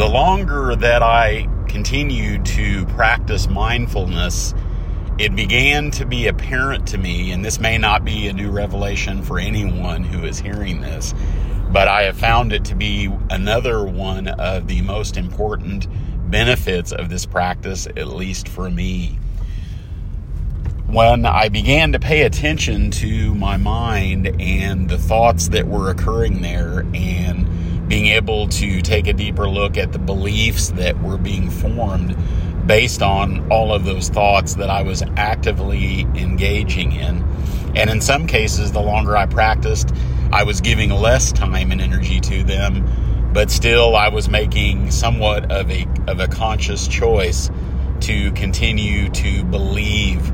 The longer that I continued to practice mindfulness, it began to be apparent to me, and this may not be a new revelation for anyone who is hearing this, but I have found it to be another one of the most important benefits of this practice, at least for me. When I began to pay attention to my mind and the thoughts that were occurring there, and being able to take a deeper look at the beliefs that were being formed based on all of those thoughts that I was actively engaging in. And in some cases, the longer I practiced, I was giving less time and energy to them, but still I was making somewhat of a conscious choice to continue to believe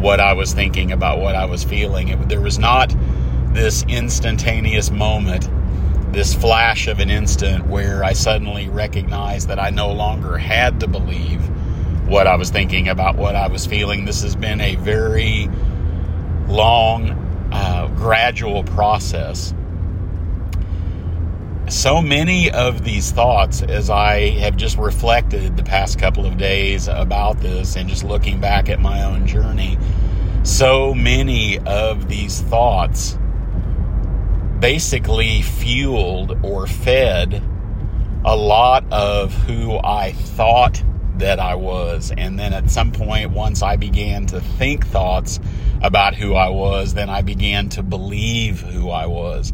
what I was thinking about, what I was feeling. There was not this instantaneous moment, this flash of an instant where I suddenly recognized that I no longer had to believe what I was thinking about, what I was feeling. This has been a very long, gradual process. So many of these thoughts, as I have just reflected the past couple of days about this and just looking back at my own journey, so many of these thoughts basically fueled or fed a lot of who I thought that I was. And then at some point, once I began to think thoughts about who I was, then I began to believe who I was.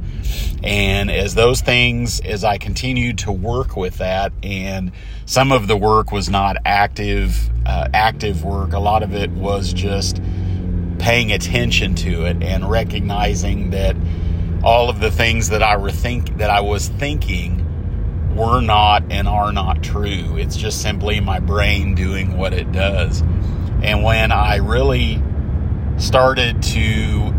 And as I continued to work with that, and some of the work was not active work, a lot of it was just paying attention to it and recognizing that all of the things that I was thinking were not and are not true. It's just simply my brain doing what it does. And when I really started to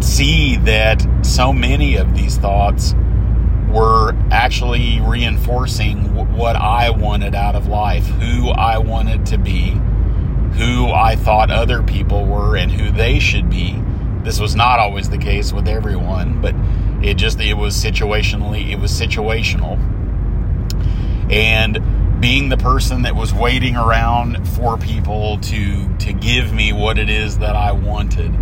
see that so many of these thoughts were actually reinforcing what I wanted out of life, who I wanted to be, who I thought other people were and who they should be. This was not always the case with everyone, but it was situational. And being the person that was waiting around for people to give me what it is that I wanted,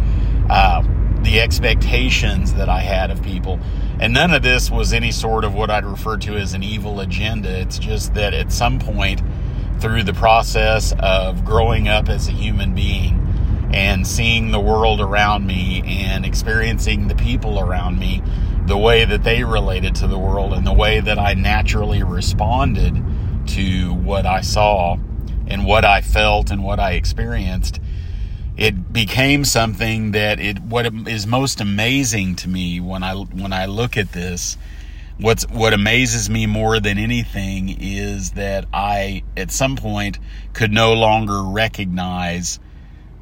the expectations that I had of people. And none of this was any sort of what I'd refer to as an evil agenda. It's just that at some point through the process of growing up as a human being and seeing the world around me and experiencing the people around me, the way that they related to the world and the way that I naturally responded to what I saw and what I felt and what I experienced, it became something that what is most amazing to me when I look at this, what amazes me more than anything is that I, at some point, could no longer recognize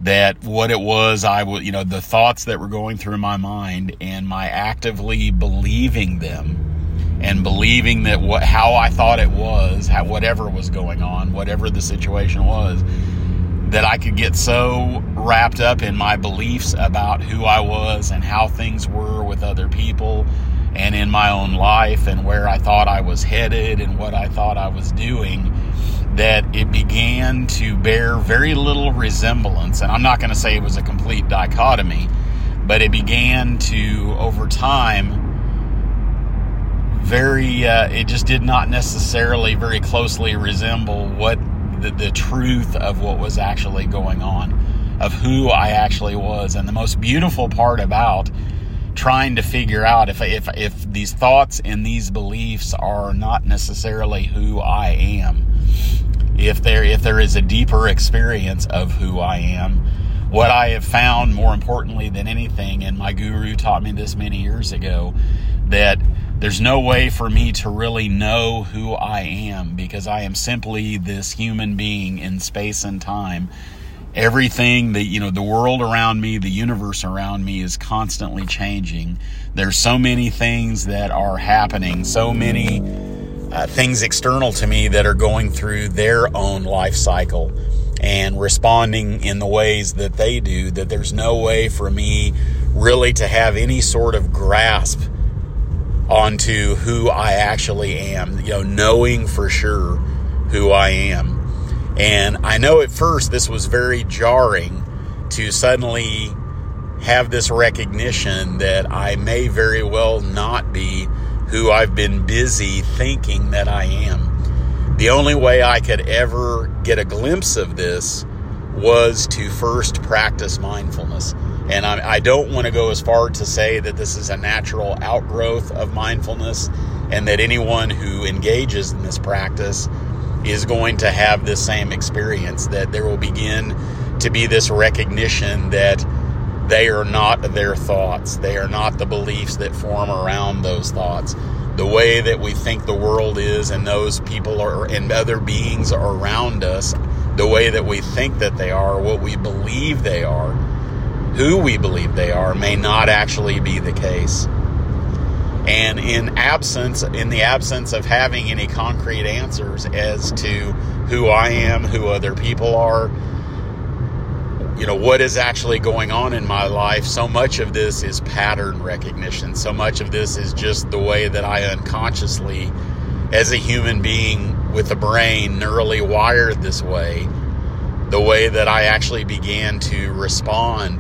that what it was the thoughts that were going through my mind and my actively believing them and believing that how I thought it was, whatever was going on, whatever the situation was, that I could get so wrapped up in my beliefs about who I was and how things were with other people and in my own life and where I thought I was headed and what I thought I was doing, that it began to bear very little resemblance. And I'm not going to say it was a complete dichotomy, but it began to, over time, it just did not necessarily very closely resemble what the truth of what was actually going on, of who I actually was. And the most beautiful part about trying to figure out if these thoughts and these beliefs are not necessarily who I am, if there is a deeper experience of who I am, what I have found more importantly than anything, and my guru taught me this many years ago, that there's no way for me to really know who I am because I am simply this human being in space and time. Everything that, the world around me, the universe around me is constantly changing. There's so many things that are happening, so many things external to me that are going through their own life cycle and responding in the ways that they do, that there's no way for me really to have any sort of grasp onto who I actually am, knowing for sure who I am. And I know at first this was very jarring to suddenly have this recognition that I may very well not be who I've been busy thinking that I am. The only way I could ever get a glimpse of this was to first practice mindfulness. And I don't want to go as far to say that this is a natural outgrowth of mindfulness and that anyone who engages in this practice is going to have this same experience, that there will begin to be this recognition that they are not their thoughts. They are not the beliefs that form around those thoughts. The way that we think the world is and those people are and other beings are around us, the way that we think that they are, what we believe they are, who we believe they are, may not actually be the case. And in the absence of having any concrete answers as to who I am, who other people are, what is actually going on in my life, so much of this is pattern recognition. So much of this is just the way that I unconsciously, as a human being with a brain neurally wired this way, the way that I actually began to respond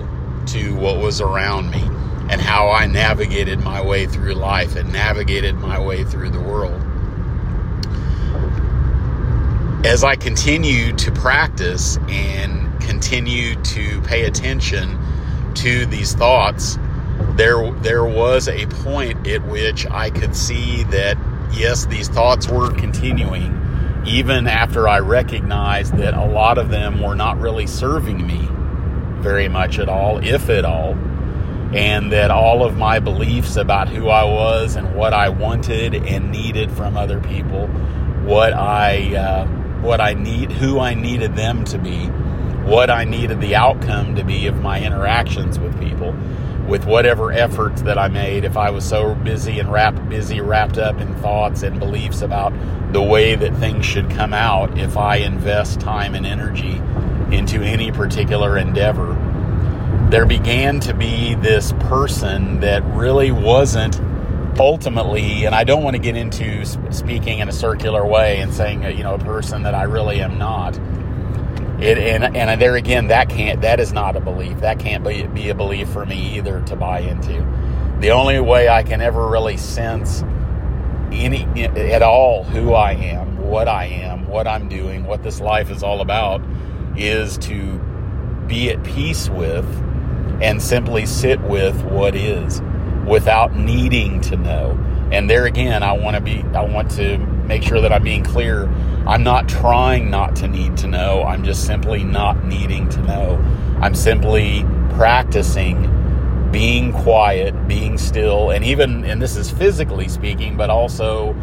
to what was around me and how I navigated my way through life and navigated my way through the world. As I continue to practice and continue to pay attention to these thoughts, there was a point at which I could see that, yes, these thoughts were continuing, even after I recognized that a lot of them were not really serving me very much at all, if at all, and that all of my beliefs about who I was and what I wanted and needed from other people, who I needed them to be, what I needed the outcome to be of my interactions with people, with whatever efforts that I made, if I was so busy and wrapped up in thoughts and beliefs about the way that things should come out if I invest time and energy into any particular endeavor. There began to be this person that really wasn't ultimately, and I don't want to get into speaking in a circular way and saying, a person that I really am not. And there again, that is not a belief. That can't be a belief for me either to buy into. The only way I can ever really sense any at all who I am, what I'm doing, what this life is all about, is to be at peace with and simply sit with what is, without needing to know. And there again, I want to make sure that I'm being clear. I'm not trying not to need to know. I'm just simply not needing to know. I'm simply practicing being quiet, being still, and this is physically speaking, but also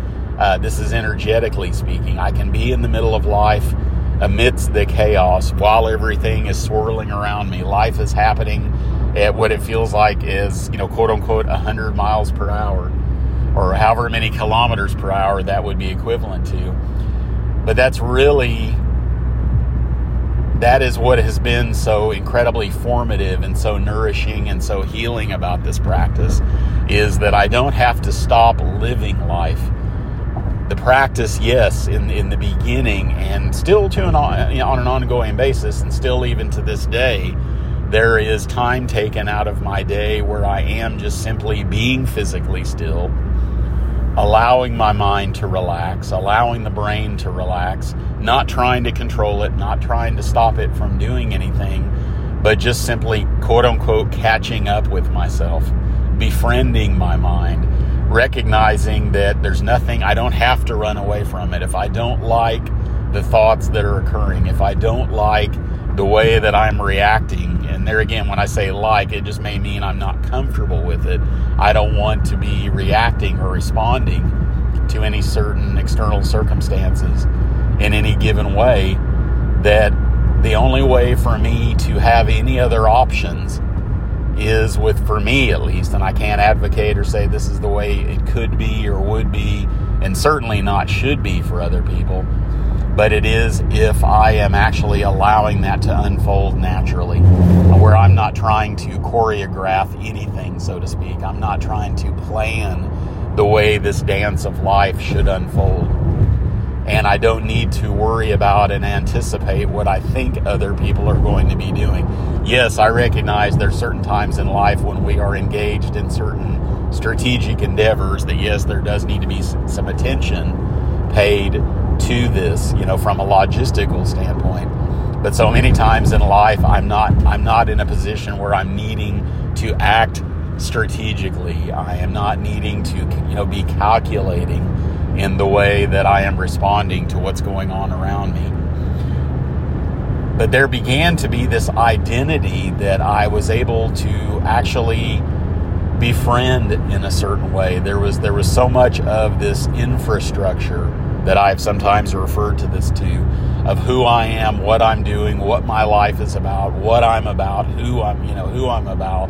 this is energetically speaking. I can be in the middle of life amidst the chaos while everything is swirling around me. Life is happening at what it feels like is, quote unquote, 100 miles per hour, or however many kilometers per hour that would be equivalent to. But that is what has been so incredibly formative and so nourishing and so healing about this practice, is that I don't have to stop living life. The practice, yes, in the beginning, and still on an ongoing basis, and still even to this day, there is time taken out of my day where I am just simply being physically still, allowing my mind to relax, allowing the brain to relax, not trying to control it, not trying to stop it from doing anything, but just simply, quote unquote, catching up with myself, befriending my mind, recognizing that there's nothing, I don't have to run away from it. If I don't like the thoughts that are occurring, if I don't like the way that I'm reacting, and there again, when I say like, it just may mean I'm not comfortable with it. I don't want to be reacting or responding to any certain external circumstances in any given way, that the only way for me to have any other options is for me at least, and I can't advocate or say this is the way it could be or would be, and certainly not should be for other people, but it is if I am actually allowing that to unfold naturally, where I'm not trying to choreograph anything, so to speak. I'm not trying to plan the way this dance of life should unfold. And I don't need to worry about and anticipate what I think other people are going to be doing. Yes, I recognize there's certain times in life when we are engaged in certain strategic endeavors that, yes, there does need to be some attention paid to this, you know, from a logistical standpoint. But so many times in life, I'm not in a position where I'm needing to act strategically. I am not needing to, you know, be calculating in the way that I am responding to what's going on around me. But there began to be this identity that I was able to actually befriend in a certain way. There was so much of this infrastructure that I've sometimes referred to this to, of who I am, what I'm doing, what my life is about, what I'm about, who I'm about.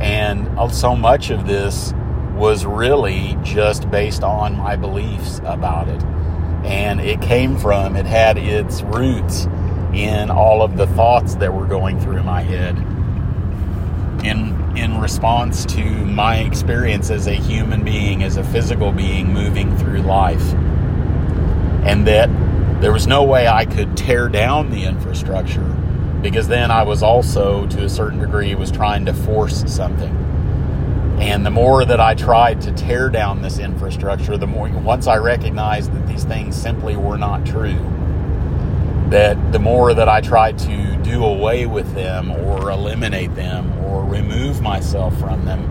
And so much of this was really just based on my beliefs about it. And it had its roots in all of the thoughts that were going through my head in response to my experience as a human being, as a physical being moving through life. And that there was no way I could tear down the infrastructure, because then I was also, to a certain degree, was trying to force something. And the more that I tried to tear down this infrastructure, the more, once I recognized that these things simply were not true, that the more that I tried to do away with them or eliminate them or remove myself from them,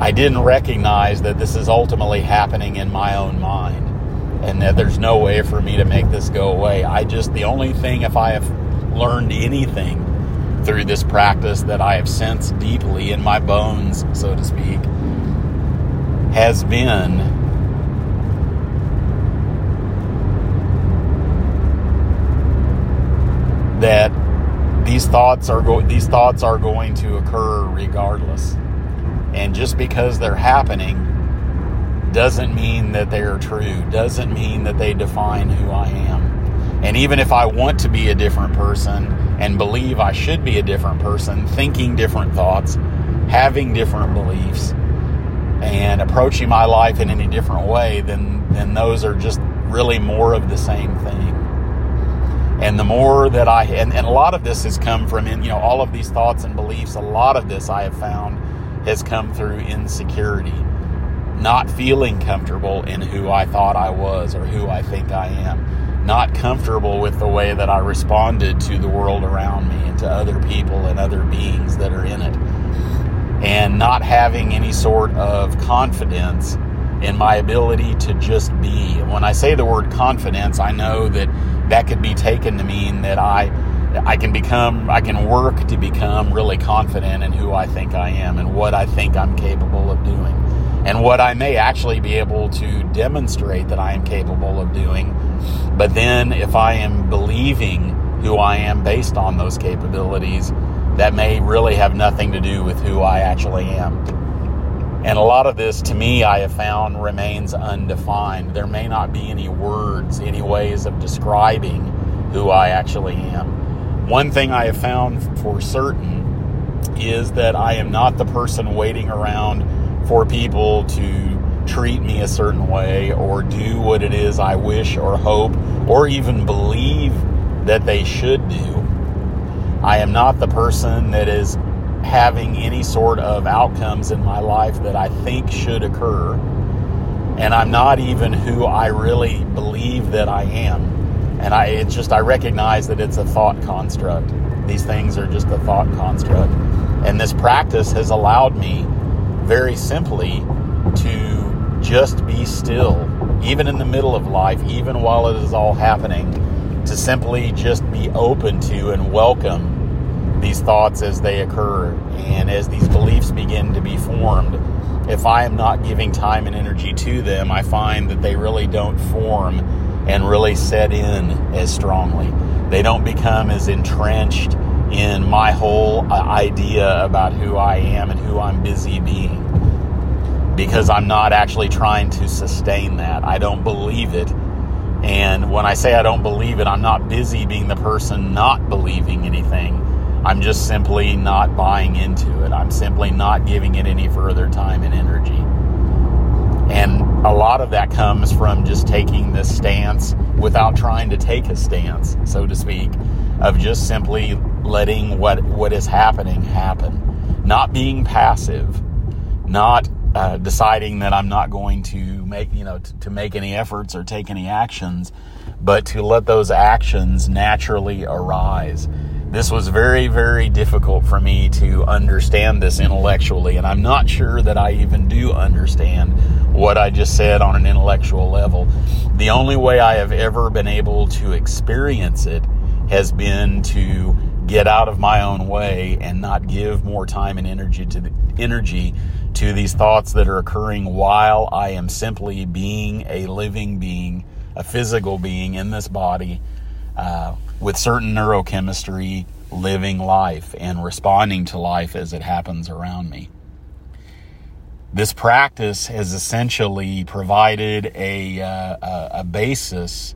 I didn't recognize that this is ultimately happening in my own mind and that there's no way for me to make this go away. The only thing, if I have learned anything through this practice that I have sensed deeply in my bones, so to speak, has been that these thoughts are going to occur regardless. And just because they're happening doesn't mean that they are true, doesn't mean that they define who I am. And even if I want to be a different person and believe I should be a different person, thinking different thoughts, having different beliefs, and approaching my life in any different way, then those are just really more of the same thing. And the more that and a lot of this has come from, all of these thoughts and beliefs, a lot of this I have found has come through insecurity, not feeling comfortable in who I thought I was or who I think I am. Not comfortable with the way that I responded to the world around me and to other people and other beings that are in it, and not having any sort of confidence in my ability to just be. When I say the word confidence, I know that could be taken to mean that I can work to become really confident in who I think I am and what I think I'm capable of doing and what I may actually be able to demonstrate that I am capable of doing. But then if I am believing who I am based on those capabilities, that may really have nothing to do with who I actually am. And a lot of this, to me, I have found remains undefined. There may not be any words, any ways of describing who I actually am. One thing I have found for certain is that I am not the person waiting around for people to treat me a certain way or do what it is I wish or hope or even believe that they should do. I am not the person that is having any sort of outcomes in my life that I think should occur. And I'm not even who I really believe that I am. And I recognize that it's a thought construct. These things are just a thought construct. And this practice has allowed me, very simply, to just be still, even in the middle of life, even while it is all happening, to simply just be open to and welcome these thoughts as they occur and as these beliefs begin to be formed. If I am not giving time and energy to them, I find that they really don't form and really set in as strongly. They don't become as entrenched in my whole idea about who I am and who I'm busy being, because I'm not actually trying to sustain that. I don't believe it. And when I say I don't believe it, I'm not busy being the person not believing anything. I'm just simply not buying into it. I'm simply not giving it any further time and energy. a lot of that comes from just taking this stance without trying to take a stance, so to speak, of just simply letting what is happening happen. Not being passive, not deciding that I'm not going to make, to make any efforts or take any actions, but to let those actions naturally arise. This was very, very difficult for me to understand this intellectually, and I'm not sure that I even do understand what I just said on an intellectual level. The only way I have ever been able to experience it has been to get out of my own way and not give more time and energy to these thoughts that are occurring while I am simply being a living being, a physical being in this body, with certain neurochemistry, living life and responding to life as it happens around me. This practice has essentially provided a basis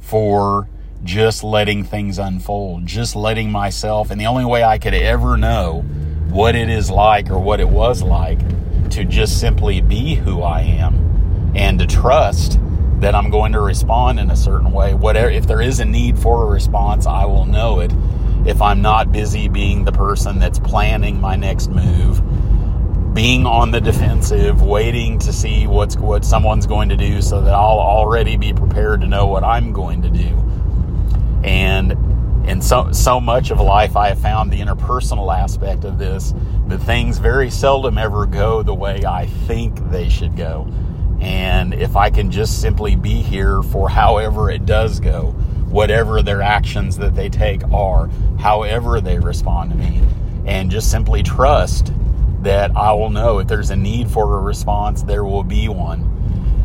for just letting things unfold, just letting myself, and the only way I could ever know what it is like or what it was like to just simply be who I am and to trust that I'm going to respond in a certain way. Whatever, if there is a need for a response, I will know it if I'm not busy being the person that's planning my next move, being on the defensive, waiting to see what someone's going to do so that I'll already be prepared to know what I'm going to do. And so much of life, I have found the interpersonal aspect of this, that things very seldom ever go the way I think they should go. And if I can just simply be here for however it does go, whatever their actions that they take are, however they respond to me, and just simply trust that I will know if there's a need for a response, there will be one.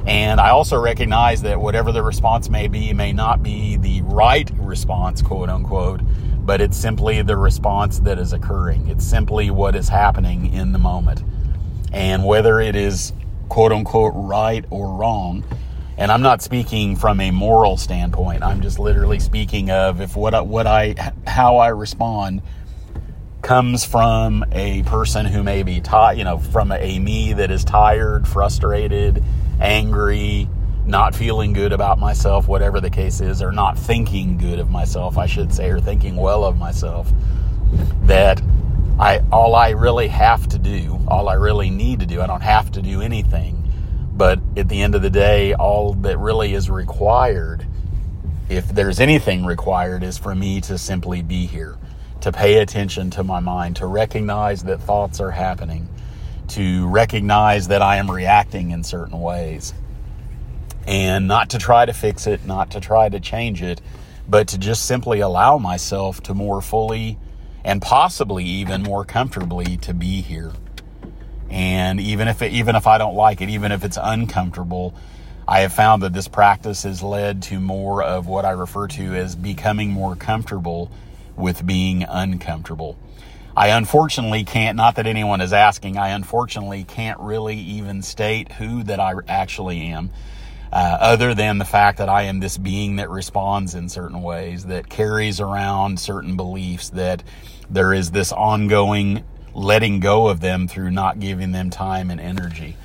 And I also recognize that whatever the response may be may not be the right response, quote unquote, but it's simply the response that is occurring. It's simply what is happening in the moment. And whether it is, quote unquote, right or wrong, and I'm not speaking from a moral standpoint, I'm just literally speaking of if how I respond comes from a person who may be tired, from a me that is tired, frustrated, angry, not feeling good about myself, whatever the case is, or not thinking good of myself, I should say, or thinking well of myself, that all I really need to do, I don't have to do anything, but at the end of the day, all that really is required, if there's anything required, is for me to simply be here, to pay attention to my mind, to recognize that thoughts are happening, to recognize that I am reacting in certain ways, and not to try to fix it, not to try to change it, but to just simply allow myself to more fully and possibly even more comfortably to be here. And even if I don't like it, even if it's uncomfortable, I have found that this practice has led to more of what I refer to as becoming more comfortable with being uncomfortable. I unfortunately can't, not that anyone is asking, I unfortunately can't really even state who that I actually am, other than the fact that I am this being that responds in certain ways, that carries around certain beliefs, that there is this ongoing letting go of them through not giving them time and energy,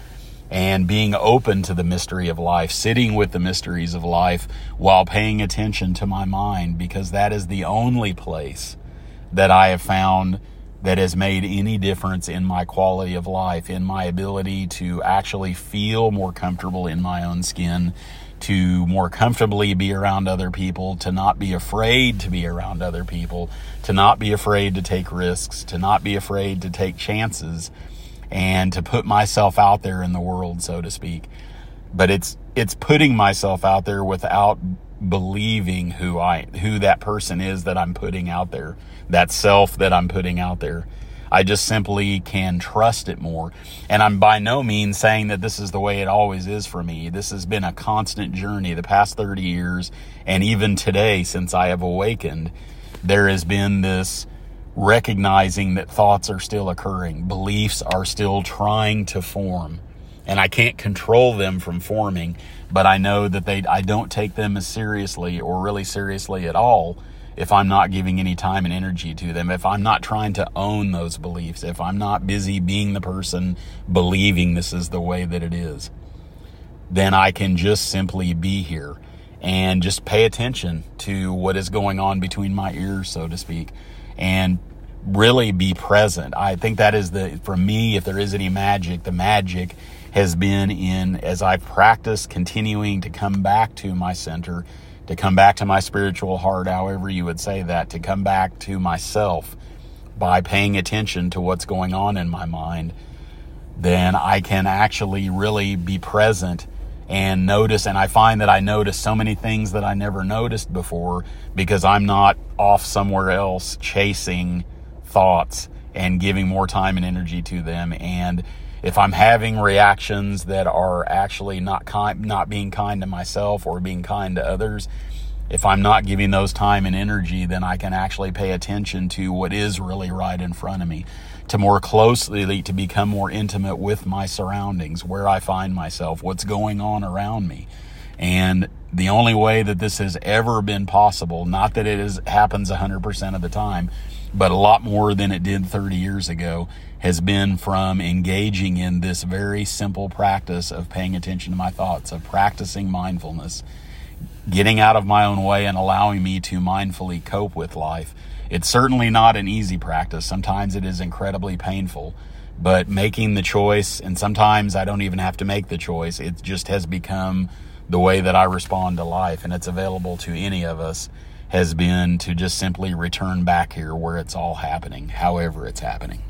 and being open to the mystery of life, sitting with the mysteries of life while paying attention to my mind, because that is the only place that I have found that has made any difference in my quality of life, in my ability to actually feel more comfortable in my own skin, to more comfortably be around other people, to not be afraid to be around other people, to not be afraid to take risks, to not be afraid to take chances, and to put myself out there in the world, so to speak. But it's putting myself out there without believing who that person is that I'm putting out there, that self that I'm putting out there. I just simply can trust it more. And I'm by no means saying that this is the way it always is for me. This has been a constant journey the past 30 years, and even today since I have awakened, there has been this recognizing that thoughts are still occurring, beliefs are still trying to form, and I can't control them from forming, but I know that I don't take them as seriously or really seriously at all if I'm not giving any time and energy to them, if I'm not trying to own those beliefs, if I'm not busy being the person believing this is the way that it is. then I can just simply be here and just pay attention to what is going on between my ears, so to speak, and really be present. I think that is for me, if there is any magic, the magic has been in, as I practice continuing to come back to my center, to come back to my spiritual heart, however you would say that, to come back to myself by paying attention to what's going on in my mind, then I can actually really be present and notice. And I find that I notice so many things that I never noticed before because I'm not off somewhere else chasing thoughts and giving more time and energy to them. And if I'm having reactions that are actually not being kind to myself or being kind to others, if I'm not giving those time and energy, then I can actually pay attention to what is really right in front of me, to become more intimate with my surroundings, where I find myself, what's going on around me. And the only way that this has ever been possible, not that happens 100% of the time, but a lot more than it did 30 years ago, has been from engaging in this very simple practice of paying attention to my thoughts, of practicing mindfulness, getting out of my own way and allowing me to mindfully cope with life. It's certainly not an easy practice. Sometimes it is incredibly painful, but making the choice, and sometimes I don't even have to make the choice, it just has become the way that I respond to life, and it's available to any of us, has been to just simply return back here where it's all happening, however it's happening.